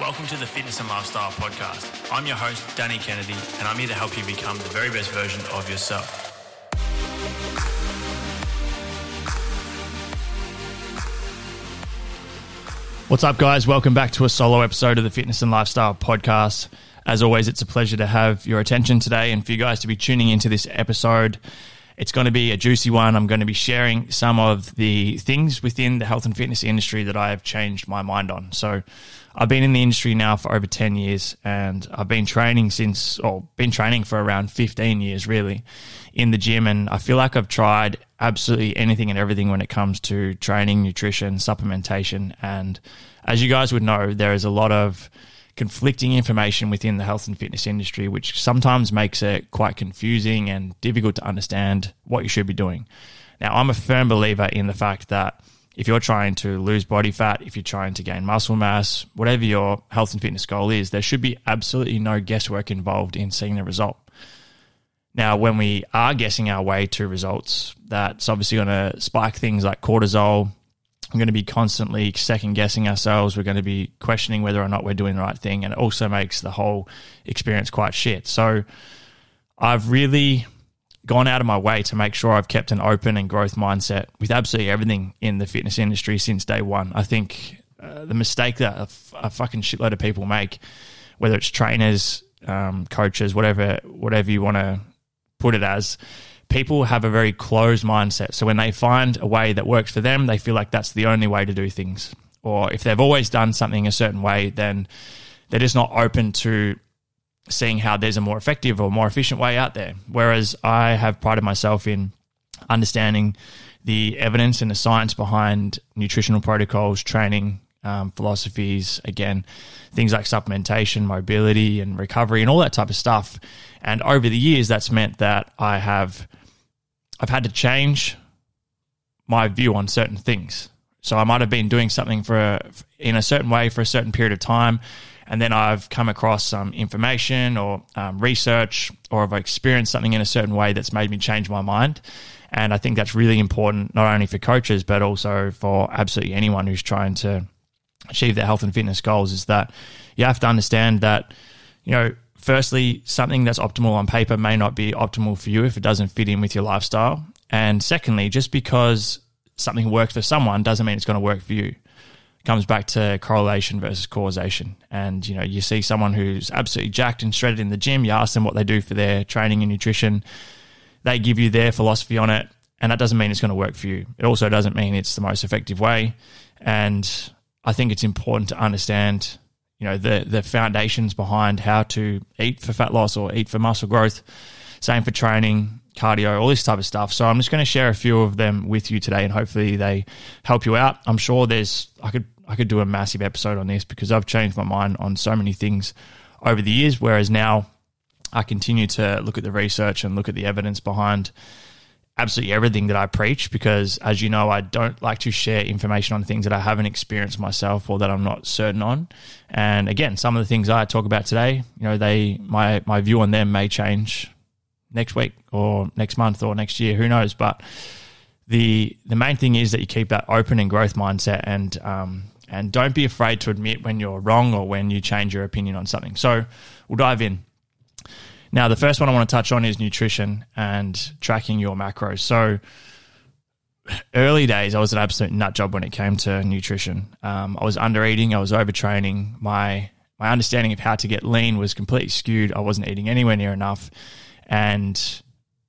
Welcome to the Fitness and Lifestyle Podcast. I'm your host, Danny Kennedy, and I'm here to help you become the very best version of yourself. What's up, guys? Welcome back to a solo episode of the Fitness and Lifestyle Podcast. As always, it's a pleasure to have your attention today and for you guys to be tuning into this episode. It's going to be a juicy one. I'm going to be sharing some of the things within the health and fitness industry that I have changed my mind on. So I've been in the industry now for over 10 years and I've been training for around 15 years really in the gym. And I feel like I've tried absolutely anything and everything when it comes to training, nutrition, supplementation. And as you guys would know, there is a lot of conflicting information within the health and fitness industry, which sometimes makes it quite confusing and difficult to understand what you should be doing. Now, I'm a firm believer in the fact that if you're trying to lose body fat, if you're trying to gain muscle mass, whatever your health and fitness goal is, there should be absolutely no guesswork involved in seeing the result. Now, when we are guessing our way to results, that's obviously going to spike things like cortisol. I'm going to be constantly second-guessing ourselves. We're going to be questioning whether or not we're doing the right thing, and it also makes the whole experience quite shit. So I've really gone out of my way to make sure I've kept an open and growth mindset with absolutely everything in the fitness industry since day one. I think the mistake that a fucking shitload of people make, whether it's trainers, coaches, whatever you want to put it as, people have a very closed mindset. So when they find a way that works for them, they feel like that's the only way to do things. Or if they've always done something a certain way, then they're just not open to seeing how there's a more effective or more efficient way out there. Whereas I have prided myself in understanding the evidence and the science behind nutritional protocols, training, philosophies, again, things like supplementation, mobility and recovery and all that type of stuff. And over the years, that's meant that I've had to change my view on certain things. So I might have been doing something in a certain way for a certain period of time, and then I've come across some information or research, or I've experienced something in a certain way that's made me change my mind. And I think that's really important, not only for coaches, but also for absolutely anyone who's trying to achieve their health and fitness goals, is that you have to understand that, you know, firstly, something that's optimal on paper may not be optimal for you if it doesn't fit in with your lifestyle. And secondly, just because something works for someone doesn't mean it's going to work for you. It comes back to correlation versus causation. And, you know, you see someone who's absolutely jacked and shredded in the gym, you ask them what they do for their training and nutrition, they give you their philosophy on it, and that doesn't mean it's going to work for you. It also doesn't mean it's the most effective way. And I think it's important to understand, you know, the foundations behind how to eat for fat loss or eat for muscle growth, same for training, cardio, all this type of stuff. So I'm just going to share a few of them with you today, and hopefully they help you out. I'm sure I could do a massive episode on this because I've changed my mind on so many things over the years, whereas now I continue to look at the research and look at the evidence behind absolutely everything that I preach, because as you know, I don't like to share information on things that I haven't experienced myself or that I'm not certain on. And again, some of the things I talk about today, you know, my view on them may change next week or next month or next year, who knows? But the main thing is that you keep that open and growth mindset, and don't be afraid to admit when you're wrong or when you change your opinion on something. So we'll dive in. Now, the first one I want to touch on is nutrition and tracking your macros. So early days, I was an absolute nut job when it came to nutrition. I was under-eating. I was overtraining. My understanding of how to get lean was completely skewed. I wasn't eating anywhere near enough. And,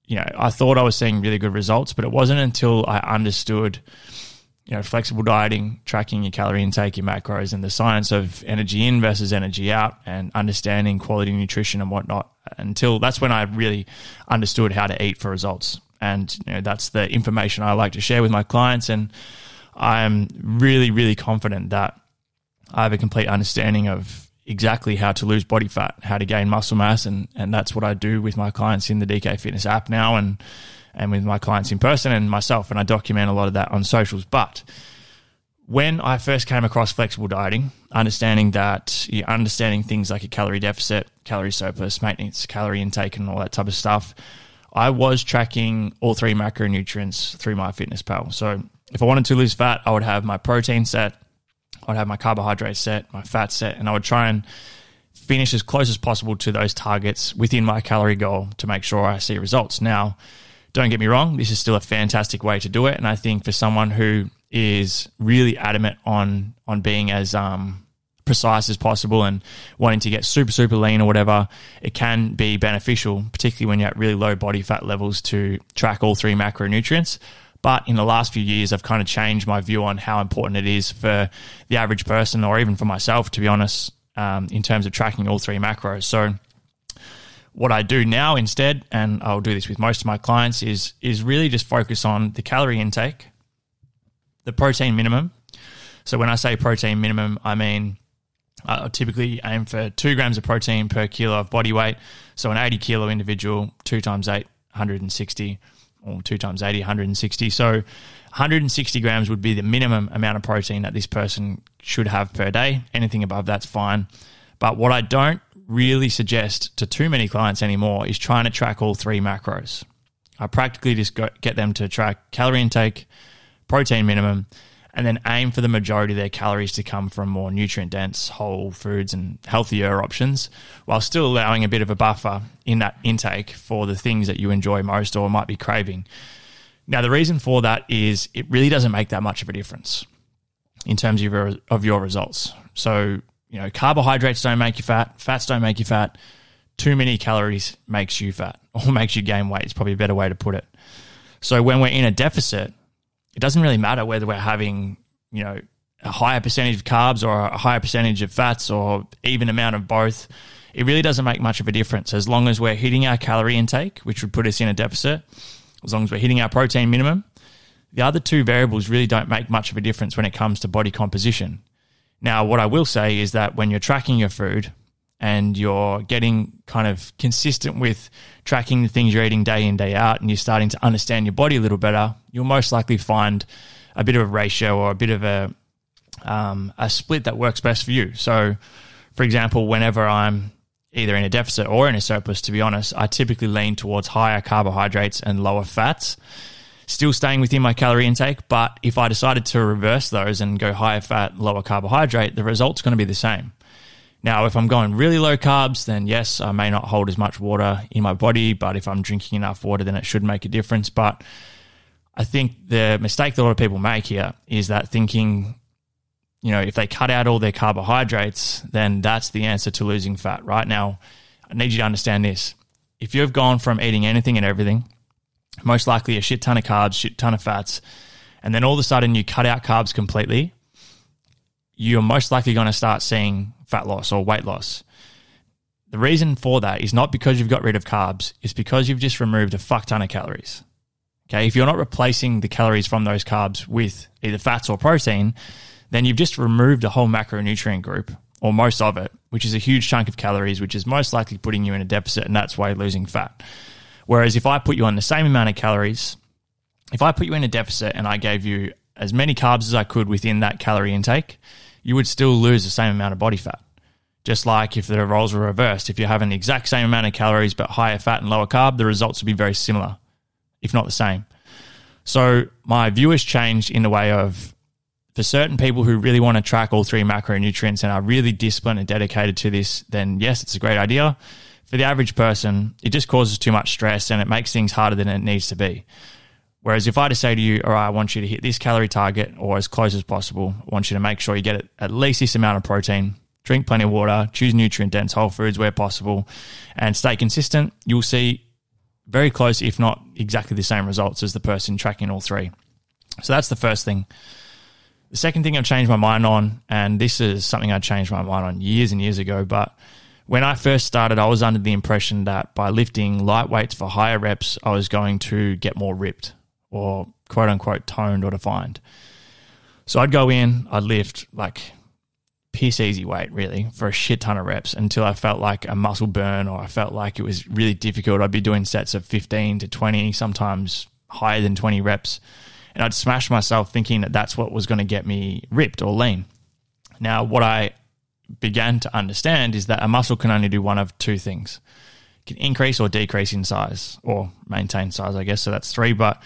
you know, I thought I was seeing really good results, but it wasn't until I understood, you know, flexible dieting, tracking your calorie intake, your macros, and the science of energy in versus energy out, and understanding quality nutrition and whatnot. Until that's when I really understood how to eat for results. And, you know, that's the information I like to share with my clients. And I'm really, really confident that I have a complete understanding of exactly how to lose body fat, how to gain muscle mass. And that's what I do with my clients in the DK Fitness app now, and with my clients in person and myself, and I document a lot of that on socials. But when I first came across flexible dieting, understanding things like a calorie deficit, calorie surplus, maintenance, calorie intake, and all that type of stuff, I was tracking all three macronutrients through MyFitnessPal. So if I wanted to lose fat, I would have my protein set, I'd have my carbohydrates set, my fat set, and I would try and finish as close as possible to those targets within my calorie goal to make sure I see results. Now, don't get me wrong, this is still a fantastic way to do it. And I think for someone who is really adamant on being as precise as possible and wanting to get super, super lean or whatever, it can be beneficial, particularly when you're at really low body fat levels, to track all three macronutrients. But in the last few years, I've kind of changed my view on how important it is for the average person, or even for myself, to be honest, in terms of tracking all three macros. So what I do now instead, and I'll do this with most of my clients, is really just focus on the calorie intake, the protein minimum. So when I say protein minimum, I mean I typically aim for 2 grams of protein per kilo of body weight. So an 80-kilo individual, 2 times 8, 160, or 2 times 80, 160. So 160 grams would be the minimum amount of protein that this person should have per day. Anything above that's fine. But what I don't really suggest to too many clients anymore is trying to track all three macros. I practically just get them to track calorie intake, protein minimum, and then aim for the majority of their calories to come from more nutrient-dense whole foods and healthier options, while still allowing a bit of a buffer in that intake for the things that you enjoy most or might be craving. Now, the reason for that is it really doesn't make that much of a difference in terms of your results. So, you know, carbohydrates don't make you fat, fats don't make you fat, too many calories makes you fat or makes you gain weight. It's probably a better way to put it. So when we're in a deficit, it doesn't really matter whether we're having, you know, a higher percentage of carbs or a higher percentage of fats or even amount of both. It really doesn't make much of a difference as long as we're hitting our calorie intake, which would put us in a deficit, as long as we're hitting our protein minimum. The other two variables really don't make much of a difference when it comes to body composition. Now, what I will say is that when you're tracking your food and you're getting kind of consistent with tracking the things you're eating day in, day out, and you're starting to understand your body a little better, you'll most likely find a bit of a ratio or a bit of a split that works best for you. So, for example, whenever I'm either in a deficit or in a surplus, to be honest, I typically lean towards higher carbohydrates and lower fats, still staying within my calorie intake. But if I decided to reverse those and go higher fat, lower carbohydrate, the result's going to be the same. Now, if I'm going really low carbs, then yes, I may not hold as much water in my body, but if I'm drinking enough water, then it should make a difference. But I think the mistake that a lot of people make here is that thinking, you know, if they cut out all their carbohydrates, then that's the answer to losing fat. Right now, I need you to understand this. If you've gone from eating anything and everything, most likely a shit ton of carbs, shit ton of fats, and then all of a sudden you cut out carbs completely, you're most likely going to start seeing fat loss or weight loss. The reason for that is not because you've got rid of carbs, it's because you've just removed a fuck ton of calories. Okay, if you're not replacing the calories from those carbs with either fats or protein, then you've just removed a whole macronutrient group, or most of it, which is a huge chunk of calories, which is most likely putting you in a deficit, and that's why you're losing fat. Whereas if I put you on the same amount of calories, if I put you in a deficit and I gave you as many carbs as I could within that calorie intake, you would still lose the same amount of body fat. Just like if the roles were reversed, if you're having the exact same amount of calories but higher fat and lower carb, the results would be very similar, if not the same. So my view has changed in the way of, for certain people who really want to track all three macronutrients and are really disciplined and dedicated to this, then yes, it's a great idea. For the average person, it just causes too much stress and it makes things harder than it needs to be. Whereas if I just say to you, all right, I want you to hit this calorie target or as close as possible, I want you to make sure you get at least this amount of protein, drink plenty of water, choose nutrient-dense whole foods where possible, and stay consistent, you'll see very close, if not exactly the same results as the person tracking all three. So that's the first thing. The second thing I've changed my mind on, and this is something I changed my mind on years and years ago, but when I first started, I was under the impression that by lifting light weights for higher reps, I was going to get more ripped or quote unquote toned or defined. So I'd go in, I'd lift like piss easy weight really for a shit ton of reps until I felt like a muscle burn or I felt like it was really difficult. I'd be doing sets of 15 to 20, sometimes higher than 20 reps. And I'd smash myself thinking that that's what was going to get me ripped or lean. Now, what I began to understand is that a muscle can only do one of two things. It can increase or decrease in size, or maintain size, I guess, so that's three, but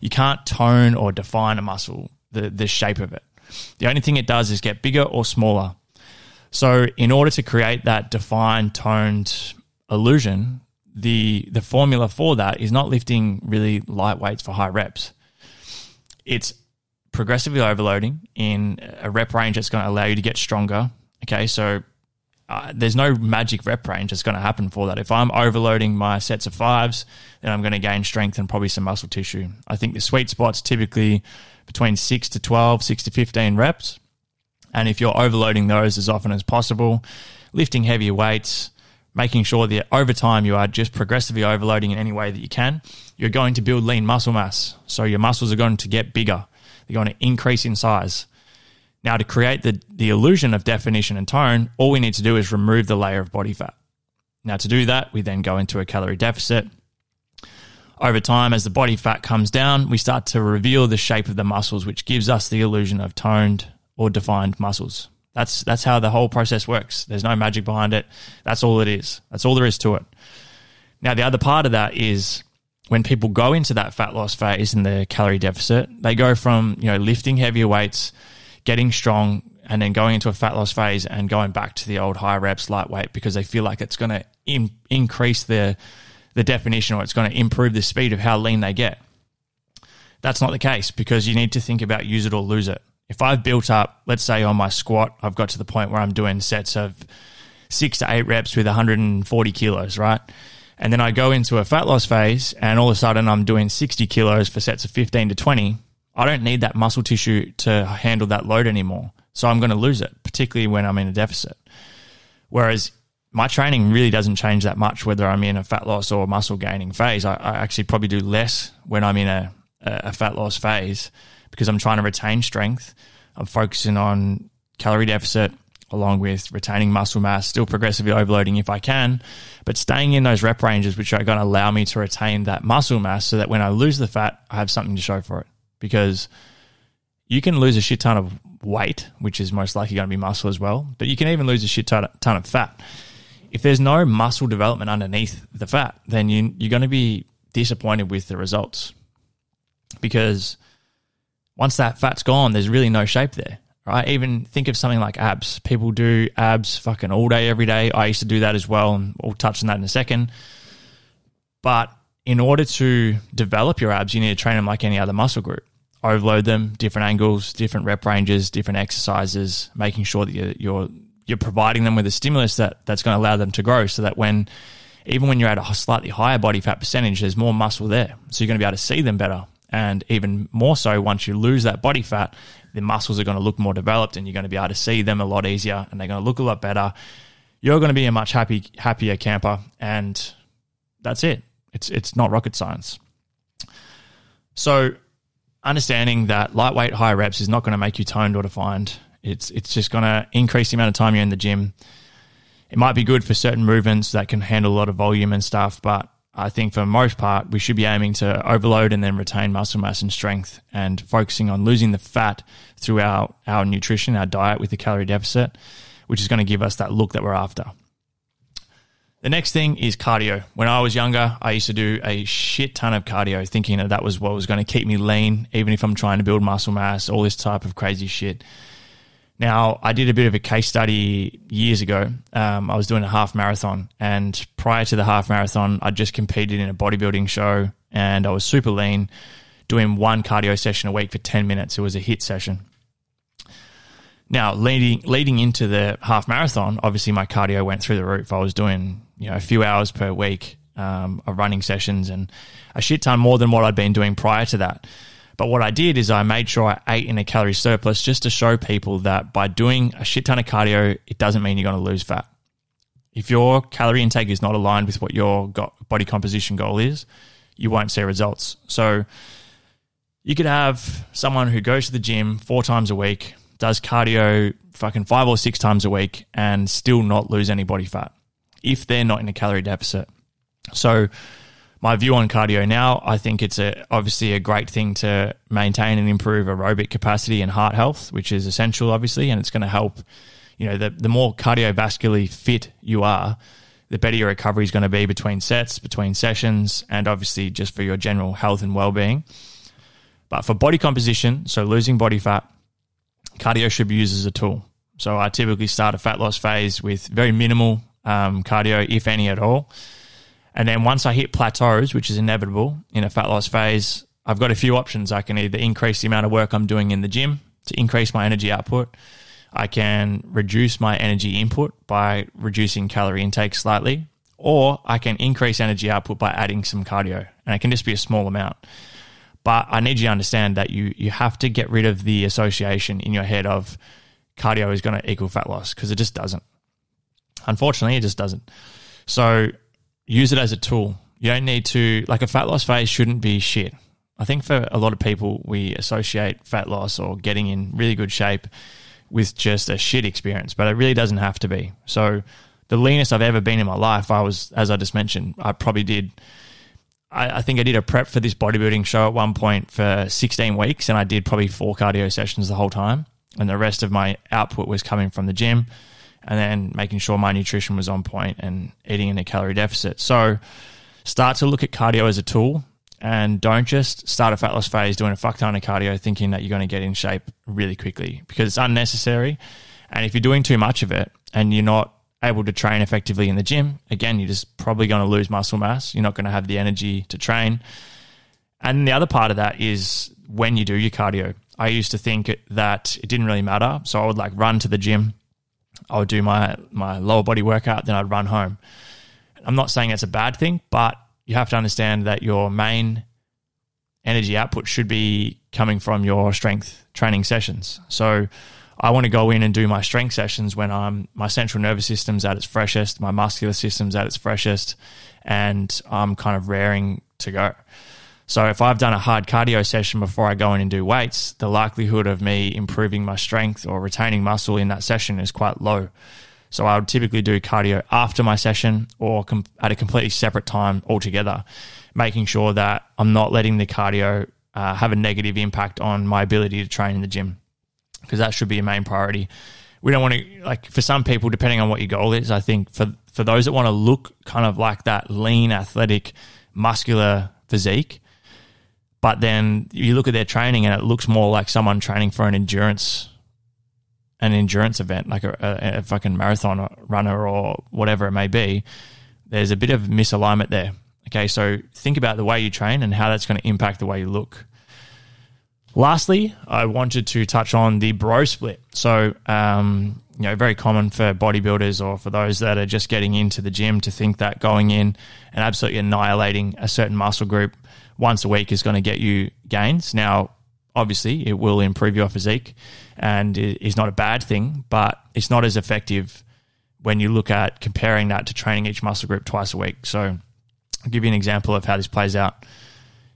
you can't tone or define a muscle, the shape of it. The only thing it does is get bigger or smaller. So in order to create that defined, toned illusion, the formula for that is not lifting really light weights for high reps. It's progressively overloading in a rep range that's going to allow you to get stronger. Okay, so there's no magic rep range that's going to happen for that. If I'm overloading my sets of fives, then I'm going to gain strength and probably some muscle tissue. I think the sweet spot's typically between 6 to 12, 6 to 15 reps. And if you're overloading those as often as possible, lifting heavier weights, making sure that over time you are just progressively overloading in any way that you can, you're going to build lean muscle mass. So your muscles are going to get bigger. They're going to increase in size. Now, to create the illusion of definition and tone, all we need to do is remove the layer of body fat. Now, to do that, we then go into a calorie deficit. Over time, as the body fat comes down, we start to reveal the shape of the muscles, which gives us the illusion of toned or defined muscles. That's how the whole process works. There's no magic behind it. That's all it is. That's all there is to it. Now, the other part of that is when people go into that fat loss phase in the calorie deficit, they go from, you know, lifting heavier weights, getting strong, and then going into a fat loss phase and going back to the old high reps, lightweight, because they feel like it's going to increase the definition, or it's going to improve the speed of how lean they get. That's not the case, because you need to think about use it or lose it. If I've built up, let's say on my squat, I've got to the point where I'm doing sets of 6 to 8 reps with 140 kilos, right? And then I go into a fat loss phase and all of a sudden I'm doing 60 kilos for sets of 15 to 20. I don't need that muscle tissue to handle that load anymore. So I'm going to lose it, particularly when I'm in a deficit. Whereas my training really doesn't change that much whether I'm in a fat loss or muscle gaining phase. I actually probably do less when I'm in a fat loss phase, because I'm trying to retain strength. I'm focusing on calorie deficit along with retaining muscle mass, still progressively overloading if I can, but staying in those rep ranges, which are going to allow me to retain that muscle mass so that when I lose the fat, I have something to show for it. Because you can lose a shit ton of weight, which is most likely going to be muscle as well, but you can even lose a shit ton of fat. If there's no muscle development underneath the fat, then you're going to be disappointed with the results, because once that fat's gone, there's really no shape there, right? Even think of something like abs. People do abs fucking all day, every day. I used to do that as well, and we'll touch on that in a second. But in order to develop your abs, you need to train them like any other muscle group. Overload them, different angles, different rep ranges, different exercises, making sure that you're providing them with a stimulus that's going to allow them to grow, so that even when you're at a slightly higher body fat percentage, there's more muscle there. So you're going to be able to see them better. And even more so, once you lose that body fat, the muscles are going to look more developed and you're going to be able to see them a lot easier, and they're going to look a lot better. You're going to be a much happier camper, and that's it. It's not rocket science. So understanding that lightweight, high reps is not going to make you toned or defined. It's just going to increase the amount of time you're in the gym. It might be good for certain movements that can handle a lot of volume and stuff, but I think for the most part, we should be aiming to overload and then retain muscle mass and strength, and focusing on losing the fat through our nutrition, our diet with the calorie deficit, which is going to give us that look that we're after. The next thing is cardio. When I was younger, I used to do a shit ton of cardio, thinking that was what was going to keep me lean, even if I'm trying to build muscle mass, all this type of crazy shit. Now, I did a bit of a case study years ago. I was doing a half marathon, and prior to the half marathon, I just competed in a bodybuilding show, and I was super lean, doing one cardio session a week for 10 minutes. It was a HIIT session. Now, leading into the half marathon, obviously my cardio went through the roof. I was doing, you know, a few hours per week of running sessions, and a shit ton more than what I'd been doing prior to that. But what I did is I made sure I ate in a calorie surplus, just to show people that by doing a shit ton of cardio, it doesn't mean you're going to lose fat. If your calorie intake is not aligned with what your body composition goal is, you won't see results. So you could have someone who goes to the gym 4 times a week, does cardio fucking 5 or 6 times a week, and still not lose any body fat if they're not in a calorie deficit. So my view on cardio now, I think it's obviously a great thing to maintain and improve aerobic capacity and heart health, which is essential, obviously, and it's going to help. You know, the more cardiovascularly fit you are, the better your recovery is going to be between sets, between sessions, and obviously just for your general health and well-being. But for body composition, so losing body fat, cardio should be used as a tool. So I typically start a fat loss phase with very minimal cardio, if any at all. And then once I hit plateaus, which is inevitable in a fat loss phase, I've got a few options. I can either increase the amount of work I'm doing in the gym to increase my energy output. I can reduce my energy input by reducing calorie intake slightly, or I can increase energy output by adding some cardio, and it can just be a small amount. But I need you to understand that you have to get rid of the association in your head of cardio is going to equal fat loss, because it just doesn't. Unfortunately, it just doesn't. So use it as a tool. You don't need to, like, a fat loss phase shouldn't be shit. I think for a lot of people, we associate fat loss or getting in really good shape with just a shit experience, but it really doesn't have to be. So the leanest I've ever been in my life, I was, as I just mentioned, I think I did a prep for this bodybuilding show at one point for 16 weeks, and I did probably 4 cardio sessions the whole time, and the rest of my output was coming from the gym and then making sure my nutrition was on point and eating in a calorie deficit. So start to look at cardio as a tool. And don't just start a fat loss phase doing a fuck ton of cardio thinking that you're going to get in shape really quickly, because it's unnecessary. And if you're doing too much of it and you're not able to train effectively in the gym, again, you're just probably going to lose muscle mass. You're not going to have the energy to train. And the other part of that is when you do your cardio. I used to think that it didn't really matter. So I would like run to the gym. I would do my lower body workout, then I'd run home. I'm not saying that's a bad thing, but you have to understand that your main energy output should be coming from your strength training sessions. So I want to go in and do my strength sessions when my central nervous system's at its freshest, my muscular system's at its freshest, and I'm kind of raring to go. So if I've done a hard cardio session before I go in and do weights, the likelihood of me improving my strength or retaining muscle in that session is quite low. So I would typically do cardio after my session or at a completely separate time altogether, making sure that I'm not letting the cardio have a negative impact on my ability to train in the gym, because that should be a main priority. We don't want to, like, for some people, depending on what your goal is, I think for those that want to look kind of like that lean, athletic, muscular physique, but then you look at their training and it looks more like someone training for an endurance event, like a fucking marathon runner or whatever it may be, there's a bit of misalignment there. Okay, so think about the way you train and how that's going to impact the way you look. Lastly, I wanted to touch on the bro split. So, very common for bodybuilders or for those that are just getting into the gym to think that going in and absolutely annihilating a certain muscle group once a week is going to get you gains. Now, obviously, it will improve your physique and is not a bad thing, but it's not as effective when you look at comparing that to training each muscle group twice a week. So I'll give you an example of how this plays out.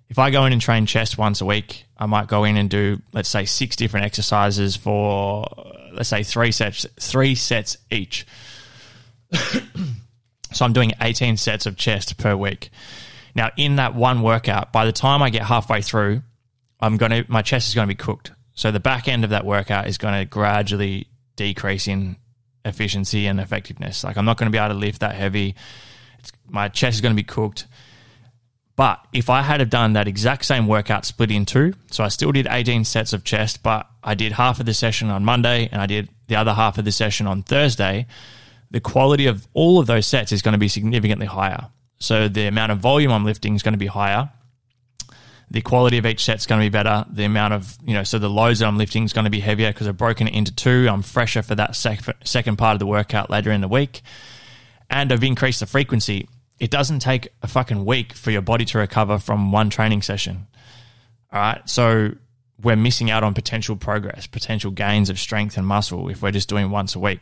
If I go in and train chest once a week, I might go in and do, let's say, 6 different exercises for, let's say, three sets each. So I'm doing 18 sets of chest per week. Now, in that one workout, by the time I get halfway through, my chest is going to be cooked. So the back end of that workout is going to gradually decrease in efficiency and effectiveness. Like, I'm not going to be able to lift that heavy. My chest is going to be cooked. But if I had have done that exact same workout split in 2, so I still did 18 sets of chest, but I did half of the session on Monday and I did the other half of the session on Thursday, the quality of all of those sets is going to be significantly higher. So the amount of volume I'm lifting is going to be higher. The quality of each set's going to be better. The amount of, so the loads that I'm lifting is going to be heavier because I've broken it into 2. I'm fresher for that second part of the workout later in the week. And I've increased the frequency. It doesn't take a fucking week for your body to recover from one training session. All right. So we're missing out on potential progress, potential gains of strength and muscle if we're just doing once a week.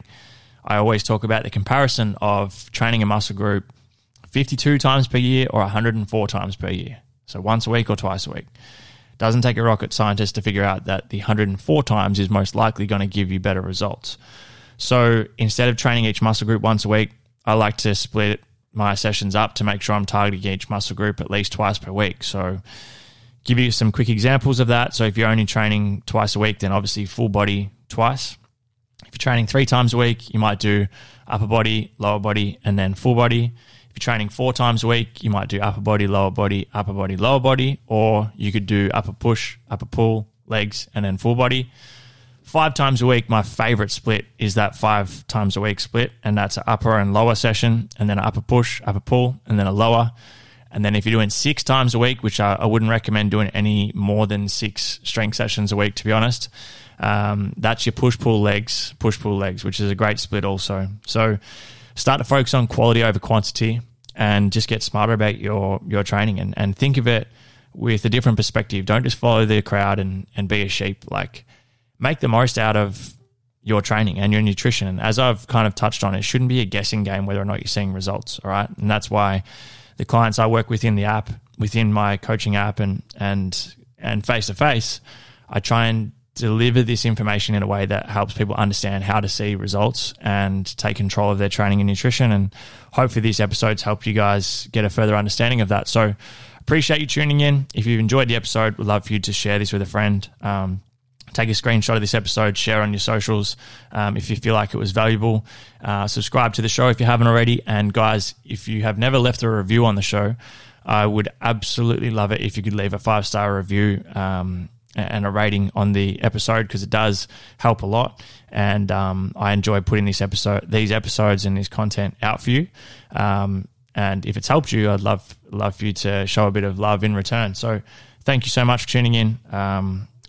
I always talk about the comparison of training a muscle group 52 times per year or 104 times per year. So once a week or twice a week. Doesn't take a rocket scientist to figure out that the 104 times is most likely going to give you better results. So instead of training each muscle group once a week, I like to split my sessions up to make sure I'm targeting each muscle group at least twice per week. So give you some quick examples of that. So if you're only training twice a week, then obviously full body twice. If you're training 3 times a week, you might do upper body, lower body, and then full body. If you're training 4 times a week, you might do upper body, lower body, upper body, lower body, or you could do upper push, upper pull, legs, and then full body. 5 times a week, my favorite split is that 5 times a week split, and that's an upper and lower session, and then an upper push, upper pull, and then a lower. And then if you're doing 6 times a week, which I wouldn't recommend doing any more than 6 strength sessions a week, to be honest, that's your push-pull legs, which is a great split also. So start to focus on quality over quantity and just get smarter about your training and think of it with a different perspective. Don't just follow the crowd and be a sheep. Like, make the most out of your training and your nutrition. And as I've kind of touched on, it shouldn't be a guessing game whether or not you're seeing results, all right? And that's why the clients I work with in the app, within my coaching app and face-to-face, I try and deliver this information in a way that helps people understand how to see results and take control of their training and nutrition. And hopefully these episodes help you guys get a further understanding of that. So appreciate you tuning in. If you've enjoyed the episode, we'd love for you to share this with a friend. Take a screenshot of this episode, share on your socials if you feel like it was valuable. Subscribe to the show if you haven't already. And guys, if you have never left a review on the show, I would absolutely love it if you could leave a 5-star review and a rating on the episode, because it does help a lot. And I enjoy putting these episodes and this content out for you. And if it's helped you, I'd love for you to show a bit of love in return. So thank you so much for tuning in.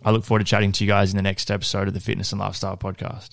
I look forward to chatting to you guys in the next episode of the Fitness and Lifestyle Podcast.